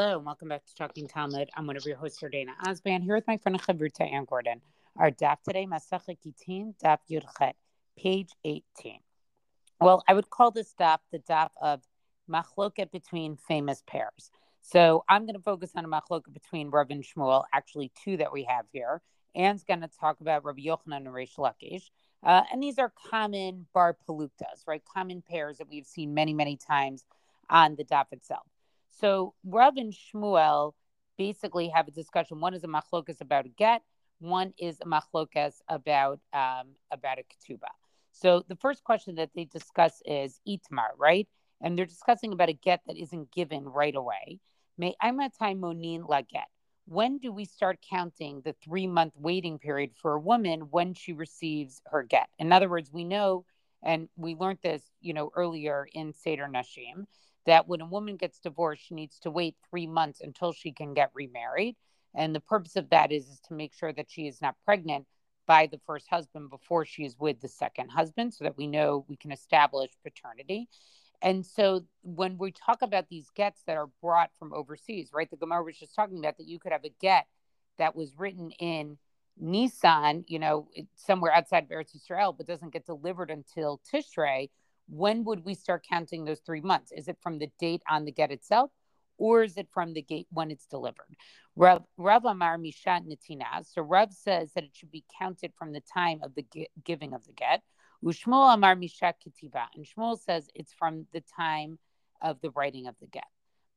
Hello and welcome back to Talking Talmud. I'm one of your hosts, Dena Ozban, here with my friend Chavruta Ann Gordon. Our daf today, Masachet Kitin, daf Yudchet, page 18. Well, I would call this daf the daf of machloket between famous pairs. So I'm going to focus on a machloket between Rav and Shmuel, actually two that we have here. Ann's going to talk about Rabbi Yochanan and Reish Lakish. And these are common bar paluktas, right? Common pairs that we've seen many, many times on the daf itself. So Rav and Shmuel basically have a discussion. One is a machlokas about a get. One is a machlokas about a ketubah. So the first question that they discuss is itmar, right? And they're discussing about a get that isn't given right away. When do we start counting the 3-month waiting period for a woman when she receives her get? In other words, we know, and we learned this, earlier in Seder Nashim, that when a woman gets divorced, she needs to wait 3 months until she can get remarried. And the purpose of that is to make sure that she is not pregnant by the first husband before she is with the second husband, so that we know we can establish paternity. And so when we talk about these gets that are brought from overseas, right, the Gemara was just talking about that you could have a get that was written in Nisan, somewhere outside of Eretz Yisrael, but doesn't get delivered until Tishrei. When would we start counting those 3 months? Is it from the date on the get itself, or is it from the gate when it's delivered? Rav Amar Mishat Netina. So Rav says that it should be counted from the time of the giving of the get. Ushmuel Amar Mishat Ketiva. And Shmuel says it's from the time of the writing of the get.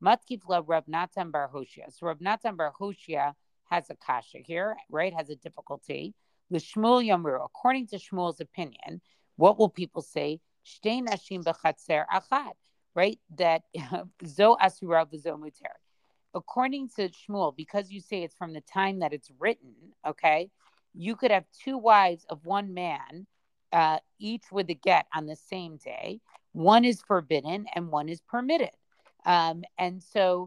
Matkivla Rav Natan Bar-Hosia. So Rav Natan Bar-Hosia has a kasha here, right? Has a difficulty. L'Shmuel Yamru. According to Shmuel's opinion, what will people say? Shtei nashim b'chatzer achad, right? That zo asura v'zo muter. According to Shmuel, because you say it's from the time that it's written, okay, you could have 2 wives of one man, each with a get on the same day. One is forbidden and one is permitted. So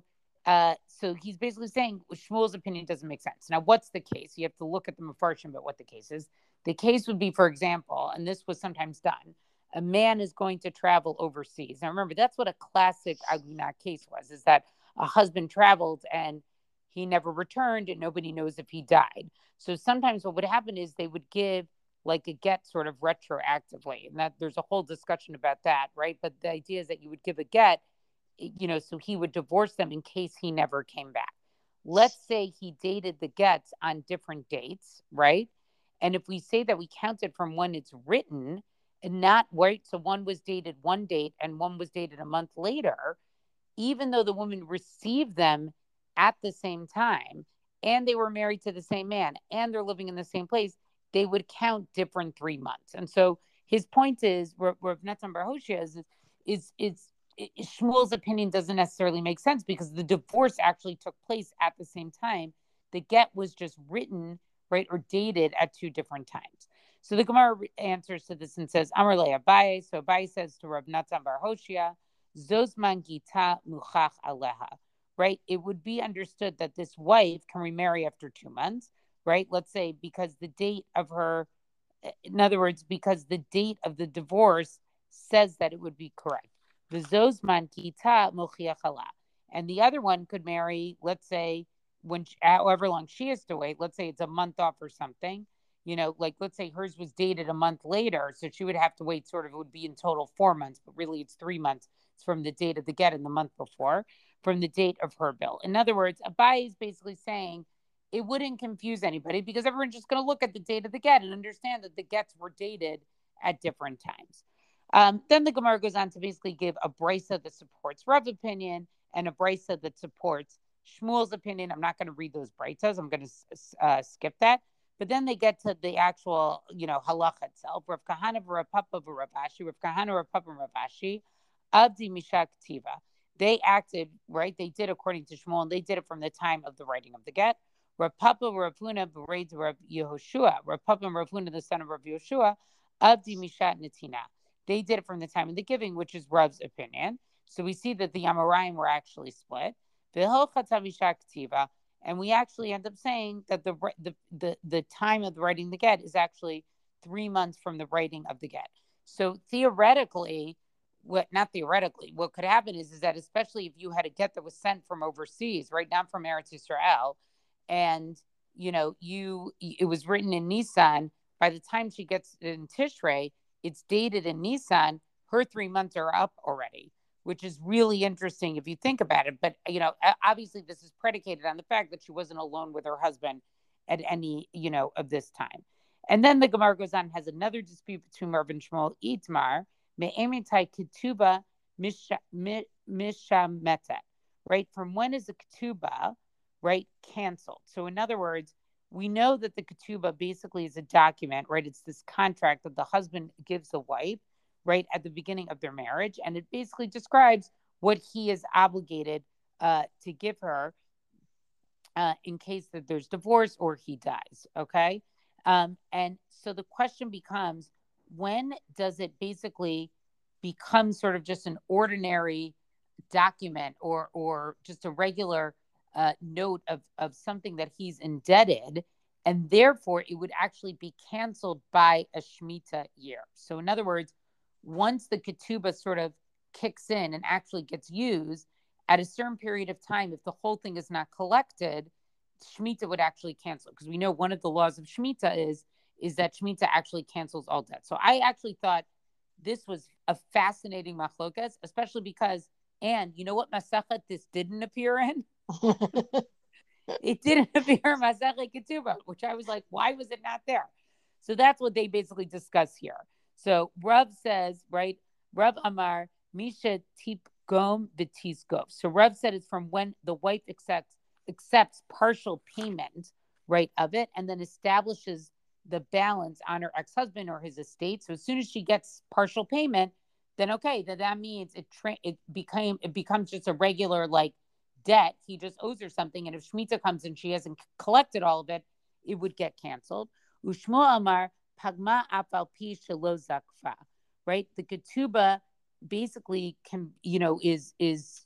he's basically saying Shmuel's opinion doesn't make sense. Now, what's the case? You have to look at the mefarshim about what the case is. The case would be, for example, and this was sometimes done, a man is going to travel overseas. Now, remember, that's what a classic Aguna case was, is that a husband traveled and he never returned and nobody knows if he died. So sometimes what would happen is they would give like a get sort of retroactively. And that there's a whole discussion about that, right? But the idea is that you would give a get, so he would divorce them in case he never came back. Let's say he dated the gets on different dates, right? And if we say that we count it from when it's written, and not right, so one was dated one date and one was dated a month later, even though the woman received them at the same time and they were married to the same man and they're living in the same place, they would count different 3 months. And so his point is, Rav Natan Bar-Hosia is Shmuel's opinion doesn't necessarily make sense because the divorce actually took place at the same time. The get was just written, right, or dated at 2 different times. So the Gemara answers to this and says, Amar le Abaye. So Abaye says to Rav Natan Bar-Hosia, Zozman Gita Muchach Aleha, right? It would be understood that this wife can remarry after 2 months, right? Let's say because the date of her, in other words, because the date of the divorce says that it would be correct. Zozman Gita Mochiach Aleha. And the other one could marry, let's say, when however long she has to wait, let's say it's a month off or something. Let's say hers was dated a month later, so she would have to wait sort of, it would be in total 4 months, but really it's 3 months. It's from the date of the get in the month before, from the date of her bill. In other words, Abai is basically saying it wouldn't confuse anybody because everyone's just going to look at the date of the get and understand that the gets were dated at different times. Then the Gemara goes on to basically give a brisa that supports Rav's opinion and a brisa that supports Shmuel's opinion. I'm not going to read those brisas. I'm going to skip that. But then they get to the actual, halacha itself. Rav Kahana, Rav Papa, Ravashi. Rav Kahana, Rav Papa, Ravashi. Abdi Mishak Tiva. They acted, right? They did according to Shmuel, and they did it from the time of the writing of the get. Rav Papa, Ravuna, Berei Rav Yehoshua. Rav Papa and Ravuna, the son of Rav Yehoshua. Abdi Mishat Netina. They did it from the time of the giving, which is Rav's opinion. So we see that the Amoraim were actually split. V'hilchata Mishak Tiva. And we actually end up saying that the time of the writing of the get is actually 3 months from the writing of the get. So theoretically, what, not theoretically, what could happen is that especially if you had a get that was sent from overseas, right, not from Eretz Yisrael, and, you know, it was written in Nisan, by the time she gets in Tishrei, it's dated in Nisan, her 3 months are up already, which is really interesting if you think about it. But, you know, obviously this is predicated on the fact that she wasn't alone with her husband at any, you know, of this time. And then the Gemara goes on, has another dispute between Rav and Shmuel, Itmar, me'emetai ketubah mishameta, right? From when is the ketubah, right, canceled? So in other words, we know that the ketubah basically is a document, right? It's this contract that the husband gives the wife, right, at the beginning of their marriage. And it basically describes what he is obligated to give her in case that there's divorce or he dies, okay? And so the question becomes, when does it basically become sort of just an ordinary document or just a regular note of something that he's indebted, and therefore it would actually be canceled by a Shemitah year? So in other words, once the ketubah sort of kicks in and actually gets used, at a certain period of time, if the whole thing is not collected, Shemitah would actually cancel, because we know one of the laws of Shemitah is that Shemitah actually cancels all debt. So I actually thought this was a fascinating machlokas, especially because, and you know what Masachet this didn't appear in? It didn't appear in Masachet Ketubah, which I was like, why was it not there? So that's what they basically discuss here. So Rav says, right, Rav Amar, Misha Tip Gom Vitis Gov. So Rav said it's from when the wife accepts partial payment, right, of it, and then establishes the balance on her ex-husband or his estate. So as soon as she gets partial payment, then okay, that means it becomes just a regular like debt. He just owes her something, and if Shemitah comes and she hasn't collected all of it, it would get canceled. Ushmo Amar Pagma Afal Pi Shelo Zakfa, right? The ketubah basically can, you know, is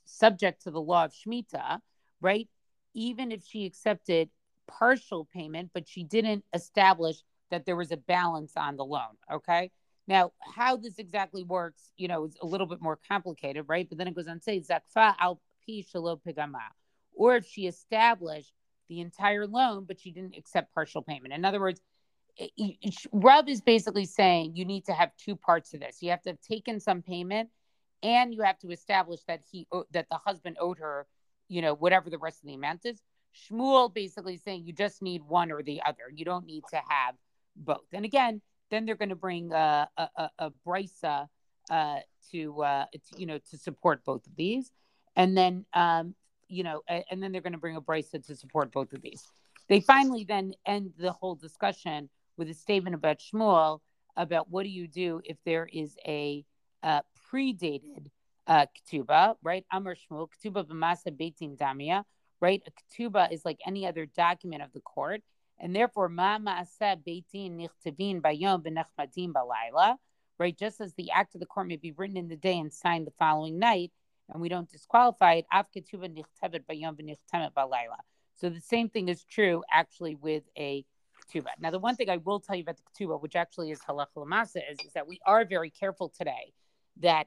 subject to the law of Shemitah, right? Even if she accepted partial payment, but she didn't establish that there was a balance on the loan. Okay. Now, how this exactly works, you know, is a little bit more complicated, right? But then it goes on to say, Zakfa al pi shelo pigama, or if she established the entire loan, but she didn't accept partial payment. In other words, Rav is basically saying you need to have two parts to this. You have to have taken some payment, and you have to establish that that the husband owed her, you know, whatever the rest of the amount is. Shmuel basically saying you just need one or the other. You don't need to have both. And again, then they're going to bring a brisa to support both of these, and then they're going to bring a brisa to support both of these. They finally then end the whole discussion with a statement about Shmuel about what do you do if there is a predated ketubah, right? Amar Shmuel, ketubah b'masa beitin damia, right? A ketubah is like any other document of the court, and therefore ma ma'aseh beitin nichtavin bayom b'nachmadim b'layla, right? Just as the act of the court may be written in the day and signed the following night, and we don't disqualify it, af ketubah nichtavet bayom b'nichtemet b'layla. So the same thing is true actually with a ketubah. Now, the one thing I will tell you about the ketubah, which actually is halacha l'maaseh, is that we are very careful today that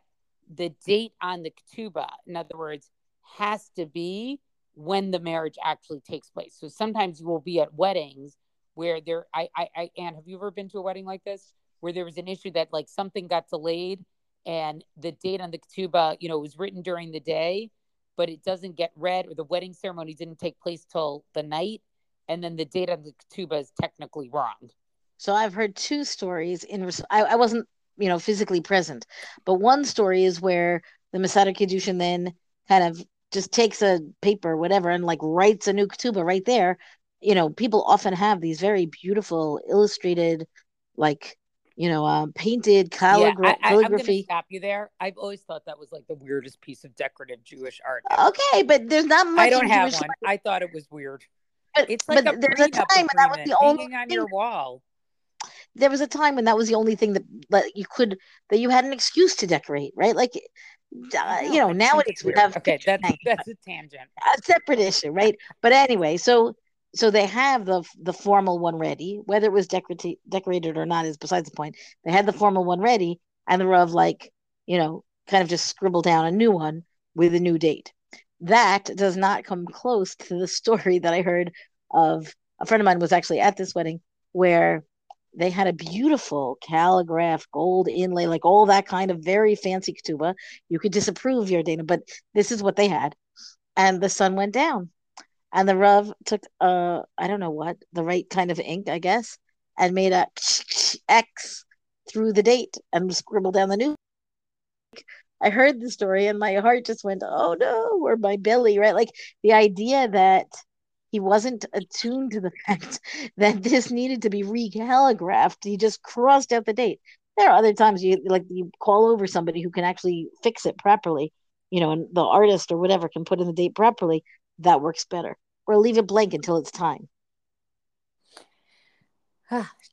the date on the ketubah, in other words, has to be when the marriage actually takes place. So sometimes you will be at weddings where there, Anne, have you ever been to a wedding like this, where there was an issue that like something got delayed and the date on the ketubah, you know, was written during the day, but it doesn't get read, or the wedding ceremony didn't take place till the night, and then the date on the ketubah is technically wrong. So I've heard two stories. I wasn't, you know, physically present, but one story is where the Masada Kedushin then kind of just takes a paper or whatever and like writes a new ketubah right there. You know, people often have these very beautiful illustrated, like, you know, painted calligraphy. I'm going to stop you there. I've always thought that was like the weirdest piece of decorative Jewish art ever. Okay, but there's not much. I don't have Jewish one. Art. I thought it was weird. But it's like but a there's a time when that was the only thing on your wall. There was a time when that was the only thing that you had an excuse to decorate, right? Like, you know, nowadays we have that's a tangent, a separate issue, right? But anyway, so they have the formal one ready, whether it was decorated or not is besides the point. They had the formal one ready, and the Rav, like, you know, kind of just scribble down a new one with a new date. That does not come close to the story that I heard of. A friend of mine was actually at this wedding where they had a beautiful calligraph, gold inlay, like all that kind of very fancy ketubah. You could disapprove your dana, but this is what they had. And the sun went down. And the Rav took, I don't know what, the right kind of ink, I guess, and made a X through the date and scribbled down the new. I heard the story and my heart just went, oh no, or my belly, right? Like the idea that he wasn't attuned to the fact that this needed to be recalligraphed. He just crossed out the date. There are other times you call over somebody who can actually fix it properly, you know, and the artist or whatever can put in the date properly. That works better. Or leave it blank until it's time.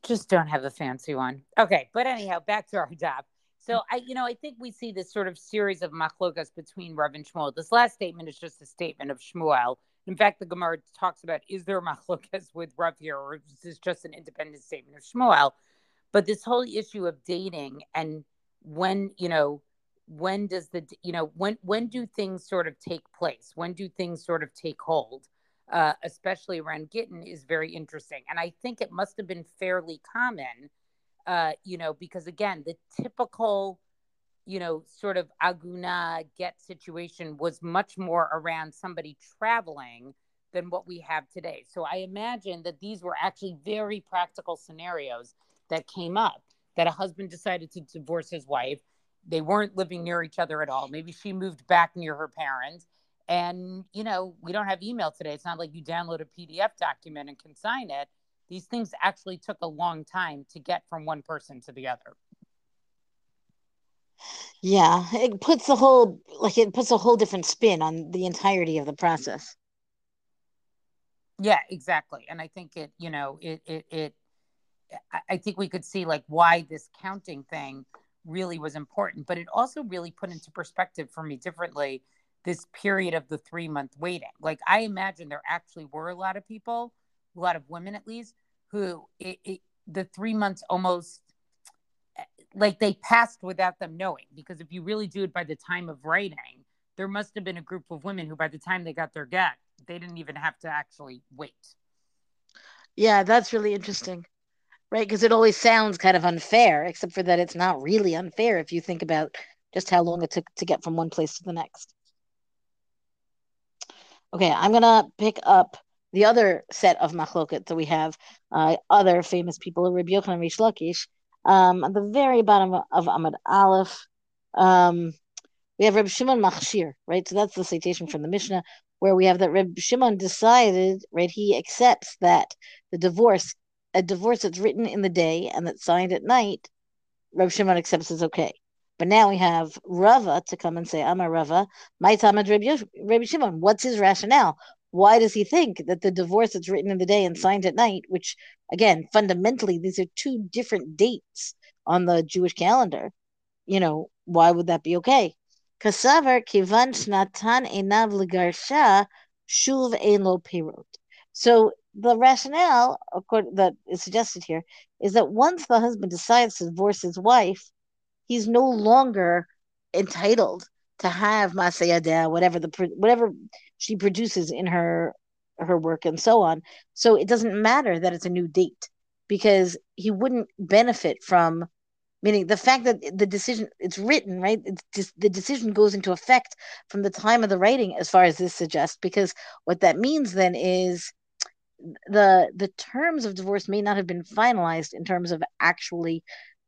Just don't have the fancy one. Okay, but anyhow, back to our job. So, I think we see this sort of series of machlokas between Rav and Shmuel. This last statement is just a statement of Shmuel. In fact, the Gemara talks about, is there machlokas with Rav here, or is this just an independent statement of Shmuel? But this whole issue of dating and when do things sort of take place? When do things sort of take hold? Especially around Gittin is very interesting. And I think it must have been fairly common, because again, the typical, sort of aguna get situation was much more around somebody traveling than what we have today. So I imagine that these were actually very practical scenarios that came up, that a husband decided to divorce his wife. They weren't living near each other at all. Maybe she moved back near her parents. And, we don't have email today. It's not like you download a PDF document and can sign it. These things actually took a long time to get from one person to the other. Yeah, it puts a whole different spin on the entirety of the process. Yeah, exactly. And I think I think we could see like why this counting thing really was important, but it also really put into perspective for me differently this period of the 3-month waiting. Like I imagine there actually were a lot of people, a lot of women at least, who the 3 months almost like they passed without them knowing, because if you really do it by the time of writing, there must have been a group of women who by the time they got their get, they didn't even have to actually wait. Yeah, that's really interesting. Right, because it always sounds kind of unfair, except for that it's not really unfair if you think about just how long it took to get from one place to the next. Okay, I'm going to pick up the other set of machloket that we have, other famous people, Rabbi Yochanan Reish Lakish. At the very bottom of Amud Aleph, we have Reb Shimon Machshir, right? So that's the citation from the Mishnah, where we have that Reb Shimon decided, right, he accepts that a divorce that's written in the day and that's signed at night, Reb Shimon accepts as okay. But now we have Rava to come and say, I'm a Rava, my Talmud Reb Shimon, what's his rationale? Why does he think that the divorce that's written in the day and signed at night, which again, fundamentally, these are two different dates on the Jewish calendar, why would that be okay? Kasavar kivan shnatan einav l'garsha shuv ein lo pirut. So the rationale that is suggested here is that once the husband decides to divorce his wife, he's no longer entitled to have Masayada, whatever she produces in her work and so on. So it doesn't matter that it's a new date, because he wouldn't benefit from, meaning the fact that the decision, it's written, right? It's just, the decision goes into effect from the time of the writing, as far as this suggests, because what that means then is the terms of divorce may not have been finalized in terms of actually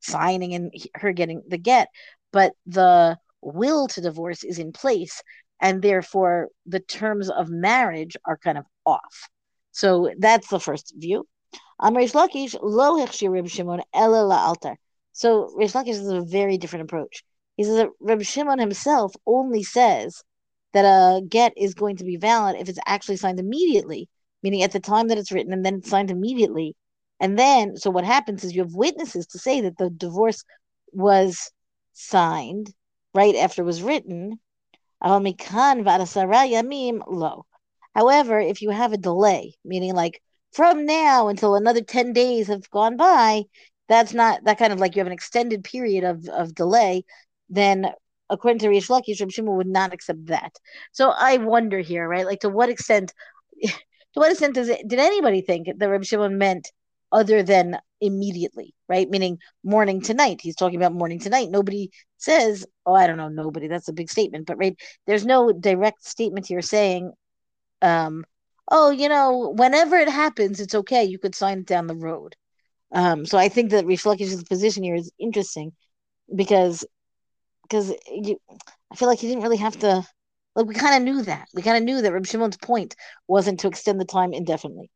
signing and her getting the get, but the will to divorce is in place, and therefore the terms of marriage are kind of off. So that's the first view. Reish Lakish lo hechshir Reb Shimon ela la'altar. So Reish Lakish is a very different approach. He says that Reb Shimon himself only says that a get is going to be valid if it's actually signed immediately, meaning at the time that it's written and then it's signed immediately. And then, so what happens is you have witnesses to say that the divorce was signed right after it was written. However, if you have a delay, meaning like from now until another 10 days have gone by, that's not that kind of like you have an extended period of delay, then according to Reish Lakish, Reb Shimon would not accept that. So I wonder here, right? Like, to what extent did anybody think that Reb Shimon meant other than immediately, right? Meaning morning to night. He's talking about morning to night. Nobody says, oh, I don't know, nobody. That's a big statement. But right, there's no direct statement here saying, oh, you know, whenever it happens, it's okay. You could sign it down the road. So I think that Reish Lakish's position here is interesting because I feel like he didn't really have to, like, we kind of knew that. We kind of knew that Reb Shimon's point wasn't to extend the time indefinitely.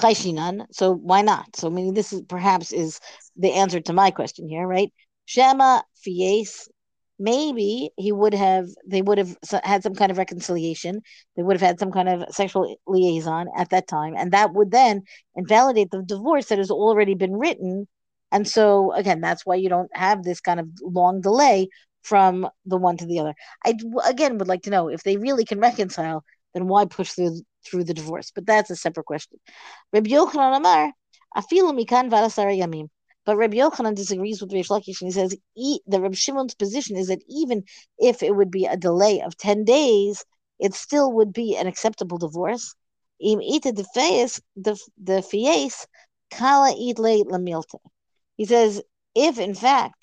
Chayshinan, so why not? So, meaning this is perhaps is the answer to my question here, right? Shema Fies, maybe they would have had some kind of reconciliation. They would have had some kind of sexual liaison at that time, and that would then invalidate the divorce that has already been written. And so, again, that's why you don't have this kind of long delay from the one to the other. I, again, would like to know if they really can reconcile, then why push through the divorce? But that's a separate question. Rabbi Yochanan Amar, Afilu Mikan Varasar Yamim. But Rabbi Yochanan disagrees with Reish Lakish, and he says that Reb Shimon's position is that even if it would be a delay of 10 days, it still would be an acceptable divorce. Im ita defies kala idle lamilta. He says, if in fact,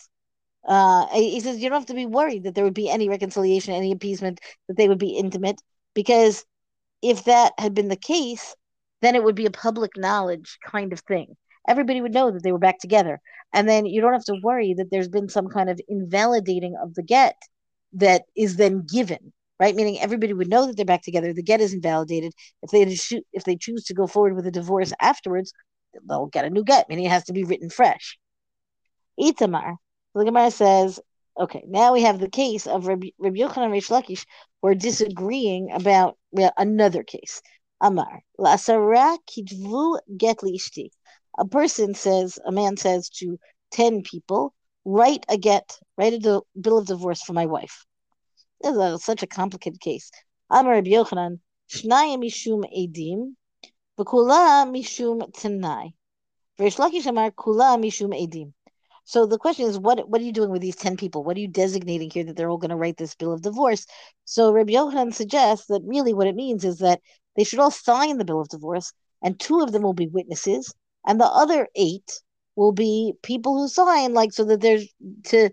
he says you don't have to be worried that there would be any reconciliation, any appeasement, that they would be intimate, because if that had been the case, then it would be a public knowledge kind of thing. Everybody would know that they were back together. And then you don't have to worry that there's been some kind of invalidating of the get that is then given, right? Meaning everybody would know that they're back together. The get is invalidated. If they choose to go forward with a divorce afterwards, they'll get a new get, meaning it has to be written fresh. Itamar, the Gemara says, okay, now we have the case of Rabbi Yochanan and Reish Lakish were disagreeing about another case. Amar, la'asara kitvu get li'ishti. A person says, a man says to 10 people, write a bill of divorce for my wife. This is such a complicated case. Amar Rabbi Yochanan, shnaya mishum edim, v'kula mishum tenai. Reish Lakish amar, kula mishum edim. So the question is, what are you doing with these 10 people? What are you designating here that they're all going to write this bill of divorce? So Rabbi Yochanan suggests that really what it means is that they should all sign the bill of divorce, and 2 of them will be witnesses, and the other 8 will be people who sign, like, so that there's to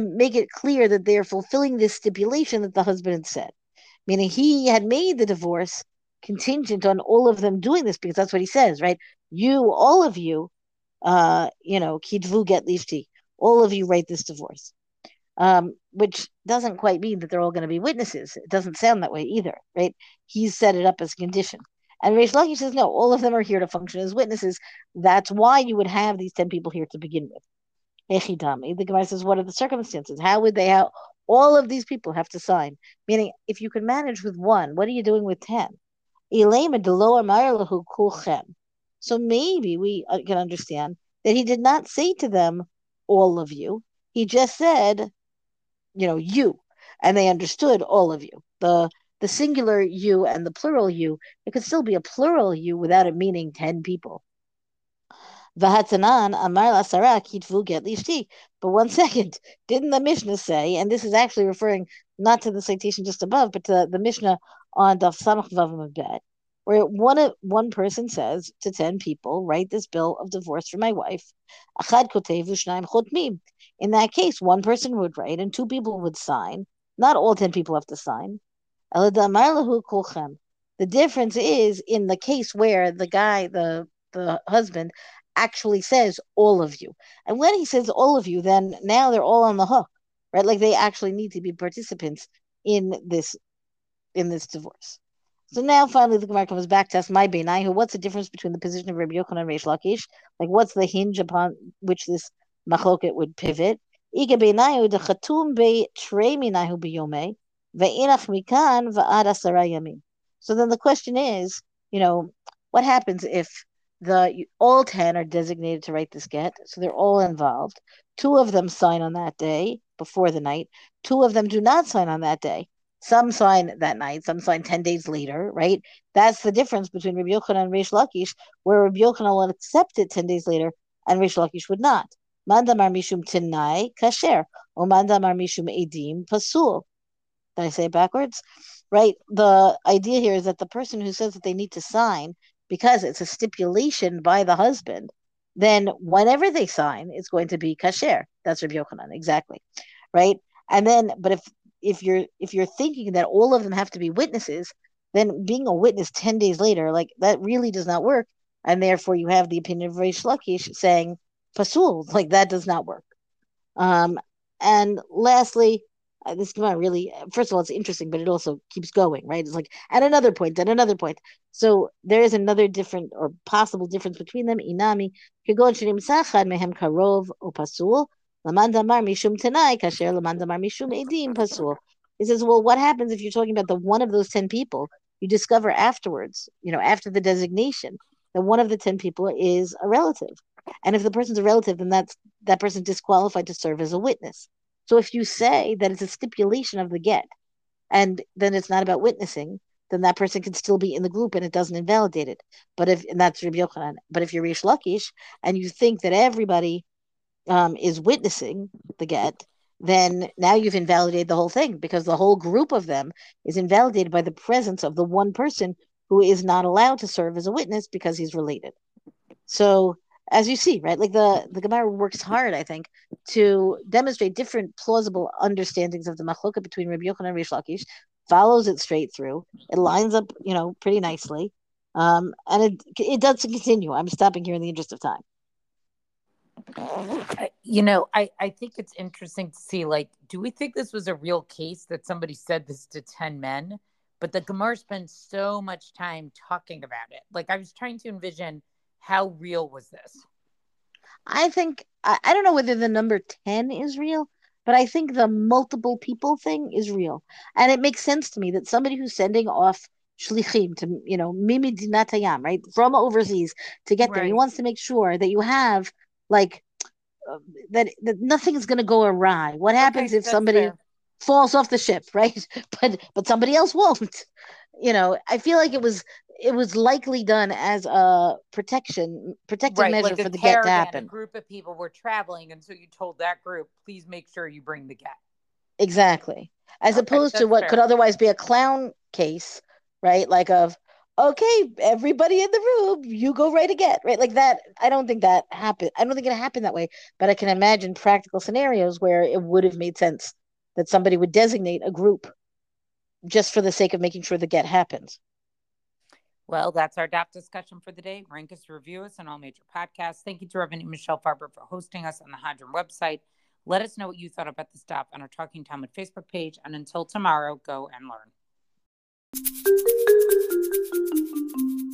make it clear that they're fulfilling this stipulation that the husband had said. Meaning he had made the divorce contingent on all of them doing this, because that's what he says, right? You, all of you, kidvu get lifti. All of you write this divorce, which doesn't quite mean that they're all going to be witnesses. It doesn't sound that way either, right? He's set it up as a condition. And Reish Lakish says, no, all of them are here to function as witnesses. That's why you would have these 10 people here to begin with. Echidam. The Gemara says, what are the circumstances? How would they have all of these people have to sign? Meaning, if you can manage with 1, what are you doing with 10? Elema deloa ma'erlahu kulchem. So maybe we can understand that he did not say to them, all of you. He just said, you. And they understood all of you. The singular you and the plural you, it could still be a plural you without it meaning 10 people. V'hatzanan amar l'asara kitvu get lishti. But one second, didn't the Mishnah say, and this is actually referring not to the citation just above, but to the Mishnah on Daf Samach Vav Bet, where one person says to 10 people, write this bill of divorce for my wife. In that case, 1 person would write and 2 people would sign. Not all 10 people have to sign. The difference is in the case where the guy, the husband, actually says all of you. And when he says all of you, then now they're all on the hook, right? Like they actually need to be participants in this divorce. So now, finally, the Gemara comes back to us, my Beinai, who what's the difference between the position of Rabbi Yochanan and Reish Lakish? Like, what's the hinge upon which this machloket would pivot? Iga Beinayu de Chatum Be Trei Minahu Biyome Ve'inach Mikan Va'ad Asara Yamim. So then the question is, what happens if all 10 are designated to write this get? So they're all involved. 2 of them sign on that day before the night. 2 of them do not sign on that day. Some sign that night, some sign 10 days later, right? That's the difference between Rabbi Yochanan and Reish Lakish, where Rabbi Yochanan will accept it 10 days later and Reish Lakish would not. Mandamar mishum tinai kasher. O mandamar mishum edim pasul. Did I say it backwards? Right. The idea here is that the person who says that they need to sign because it's a stipulation by the husband, then whenever they sign, it's going to be kasher. That's Rabbi Yochanan, exactly, right? And then, but if you're thinking that all of them have to be witnesses, then being a witness 10 days later, like that really does not work. And therefore you have the opinion of Reish Lakish saying, pasul, like that does not work. And lastly, this Gemara really, first of all, it's interesting, but it also keeps going, right? It's like at another point. So there is another different or possible difference between them. Inami kegon shenimtza echad mehem karov o pasul laman damar mishum tenai kasher laman damar mishum edim pasul. It says, well, what happens if you're talking about the one of those 10 people? You discover afterwards, after the designation, that one of the 10 people is a relative, and if the person's a relative, then that person disqualified to serve as a witness. So if you say that it's a stipulation of the get, and then it's not about witnessing, then that person can still be in the group and it doesn't invalidate it. But if, and that's Rabbi Yochanan, but if you're Reish Lakish and you think that everybody is witnessing the get, then now you've invalidated the whole thing, because the whole group of them is invalidated by the presence of the one person who is not allowed to serve as a witness because he's related. So as you see, right, like the Gemara works hard, I think, to demonstrate different plausible understandings of the machloka between Rabbi Yochanan and Reish Lakish, follows it straight through. It lines up, pretty nicely. And it does continue. I'm stopping here in the interest of time. I think it's interesting to see, like, do we think this was a real case that somebody said this to 10 men? But the Gemara spends so much time talking about it. Like, I was trying to envision, how real was this? I think, I don't know whether the number 10 is real, but I think the multiple people thing is real. And it makes sense to me that somebody who's sending off shlichim to, mimi dinatayam, right, from overseas to get there, right. He wants to make sure that you have, like, that nothing is going to go awry. What happens if somebody falls off the ship, right? But somebody else won't. I feel like it was likely done as a protective right, measure, like for the get to happen. A group of people were traveling, and so you told that group, please make sure you bring the get. Exactly. As opposed to what could otherwise be a clown case, right? Like of, okay, everybody in the room, you go write a get, right? Like that, I don't think that happened. I don't think it happened that way, but I can imagine practical scenarios where it would have made sense that somebody would designate a group just for the sake of making sure the get happens. Well, that's our DAP discussion for the day. Rank us, review us on all major podcasts. Thank you to Reverend Michelle Farber for hosting us on the Hadron website. Let us know what you thought about this DAP on our Talking Talmud Facebook page. And until tomorrow, go and learn.